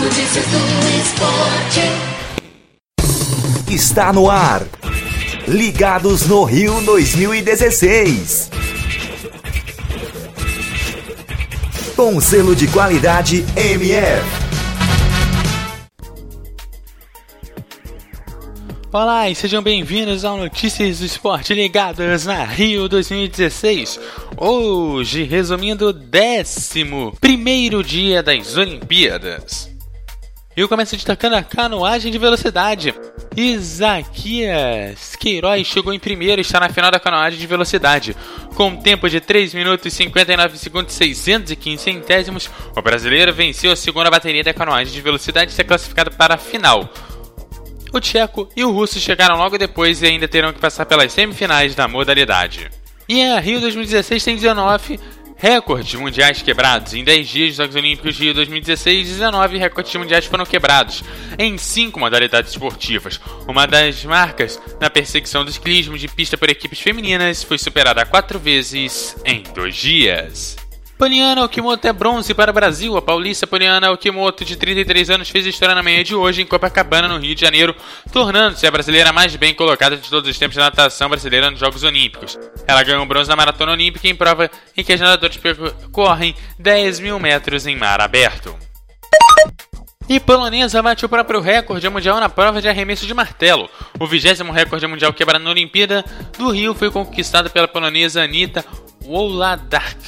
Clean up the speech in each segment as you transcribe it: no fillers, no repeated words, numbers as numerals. Notícias do Esporte. Está no ar. Ligados no Rio 2016. Com selo de qualidade MF. Olá e sejam bem-vindos ao Notícias do Esporte Ligadas na Rio 2016. Hoje, resumindo o 11º dia das Olimpíadas. Eu começo destacando a canoagem de velocidade. Izaquias Queiroz chegou em primeiro e está na final da canoagem de velocidade. Com um tempo de 3 minutos e 59 segundos e 615 centésimos, o brasileiro venceu a segunda bateria da canoagem de velocidade e está classificado para a final. O tcheco e o russo chegaram logo depois e ainda terão que passar pelas semifinais da modalidade. E a Rio 2016 tem 19 recordes mundiais quebrados. Em 10 dias dos Jogos Olímpicos de Rio 2016, 19 recordes mundiais foram quebrados, em 5 modalidades esportivas. Uma das marcas na perseguição do ciclismo de pista por equipes femininas foi superada 4 vezes em 2 dias. Poliana Okimoto é bronze para o Brasil. A paulista Poliana Okimoto, de 33 anos, fez história na manhã de hoje em Copacabana, no Rio de Janeiro, tornando-se a brasileira mais bem colocada de todos os tempos da natação brasileira nos Jogos Olímpicos. Ela ganhou bronze na Maratona Olímpica em prova em que as nadadoras percorrem 10 mil metros em mar aberto. E polonesa bate o próprio recorde mundial na prova de arremesso de martelo. O 20º recorde mundial quebrado na Olimpíada do Rio foi conquistado pela polonesa Anitta Wolodark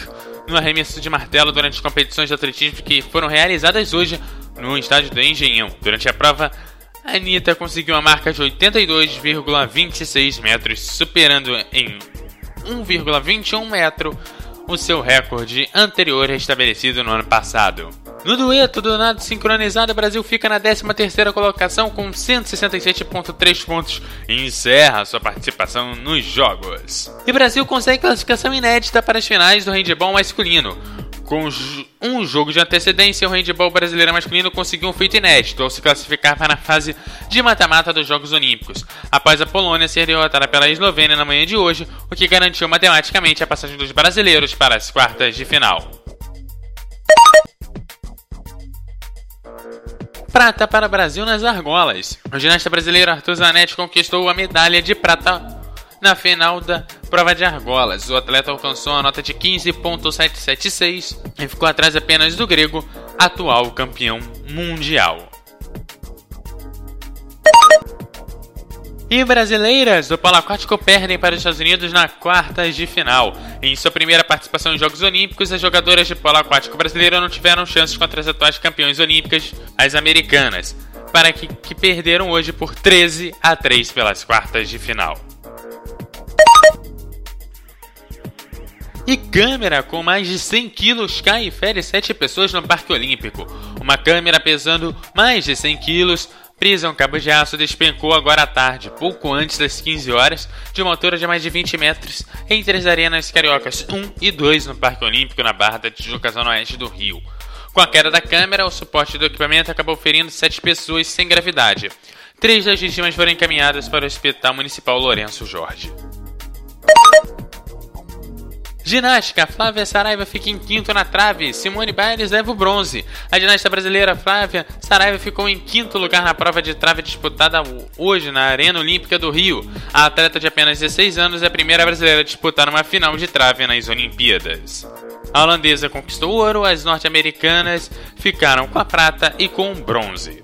no arremesso de martelo durante as competições de atletismo que foram realizadas hoje no estádio do Engenhão. Durante a prova, a Anitta conseguiu a marca de 82,26 metros, superando em 1,21 metro o seu recorde anterior estabelecido no ano passado. No dueto do nado sincronizado, o Brasil fica na 13ª colocação com 167,3 pontos e encerra sua participação nos Jogos. E o Brasil consegue classificação inédita para as finais do handebol masculino. Com um jogo de antecedência, o handebol brasileiro masculino conseguiu um feito inédito ao se classificar para a fase de mata-mata dos Jogos Olímpicos, após a Polônia ser derrotada pela Eslovênia na manhã de hoje, o que garantiu matematicamente a passagem dos brasileiros para as quartas de final. Prata para o Brasil nas argolas. O ginasta brasileiro Arthur Zanetti conquistou a medalha de prata na final da prova de argolas. O atleta alcançou a nota de 15,776 e ficou atrás apenas do grego, atual campeão mundial. E brasileiras do polo aquático perdem para os Estados Unidos na quartas de final. Em sua primeira participação em Jogos Olímpicos, as jogadoras de polo aquático brasileiro não tiveram chances contra as atuais campeões olímpicas, as americanas, para que perderam hoje por 13-3 pelas quartas de final. E câmera com mais de 100 quilos cai e fere 7 pessoas no Parque Olímpico. Uma câmera pesando mais de 100 quilos presa um cabo de aço despencou agora à tarde, pouco antes das 15 horas, de uma altura de mais de 20 metros, entre as arenas cariocas 1 e 2 no Parque Olímpico, na Barra da Tijuca, zona oeste do Rio. Com a queda da câmera, o suporte do equipamento acabou ferindo 7 pessoas sem gravidade. 3 das vítimas foram encaminhadas para o Hospital Municipal Lourenço Jorge. Ginástica, Flávia Saraiva fica em 5º na trave, Simone Biles leva o bronze. A ginasta brasileira Flávia Saraiva ficou em 5º lugar na prova de trave disputada hoje na Arena Olímpica do Rio. A atleta de apenas 16 anos é a primeira brasileira a disputar uma final de trave nas Olimpíadas. A holandesa conquistou o ouro, as norte-americanas ficaram com a prata e com o bronze.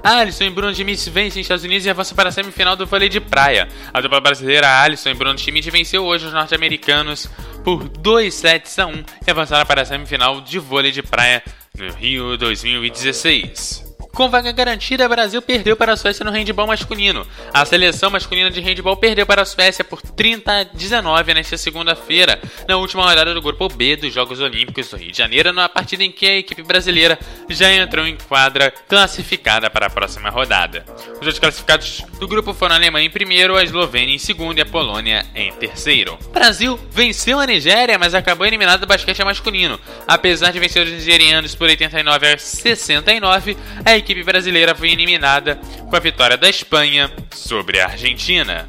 Alisson e Bruno Schmidt vencem os Estados Unidos e avançam para a semifinal do vôlei de praia. A dupla brasileira Alisson e Bruno Schmidt venceu hoje os norte-americanos por 2-1 e avançaram para a semifinal de vôlei de praia no Rio 2016. Com vaga garantida, o Brasil perdeu para a Suécia no handebol masculino. A seleção masculina de handebol perdeu para a Suécia por 30-19 nesta segunda-feira, na última rodada do Grupo B dos Jogos Olímpicos do Rio de Janeiro, na partida em que a equipe brasileira já entrou em quadra classificada para a próxima rodada. Os outros classificados do grupo foram a Alemanha em primeiro, a Eslovênia em segundo e a Polônia em terceiro. O Brasil venceu a Nigéria, mas acabou eliminado do basquete masculino. Apesar de vencer os nigerianos por 89-69, a equipe brasileira foi eliminada com a vitória da Espanha sobre a Argentina.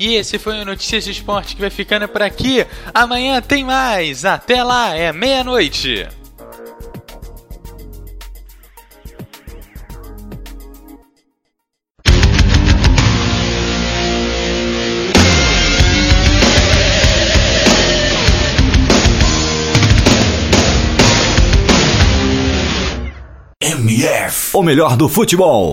E esse foi o Notícias do Esporte, que vai ficando por aqui. Amanhã tem mais. Até lá, é meia-noite. O melhor do futebol.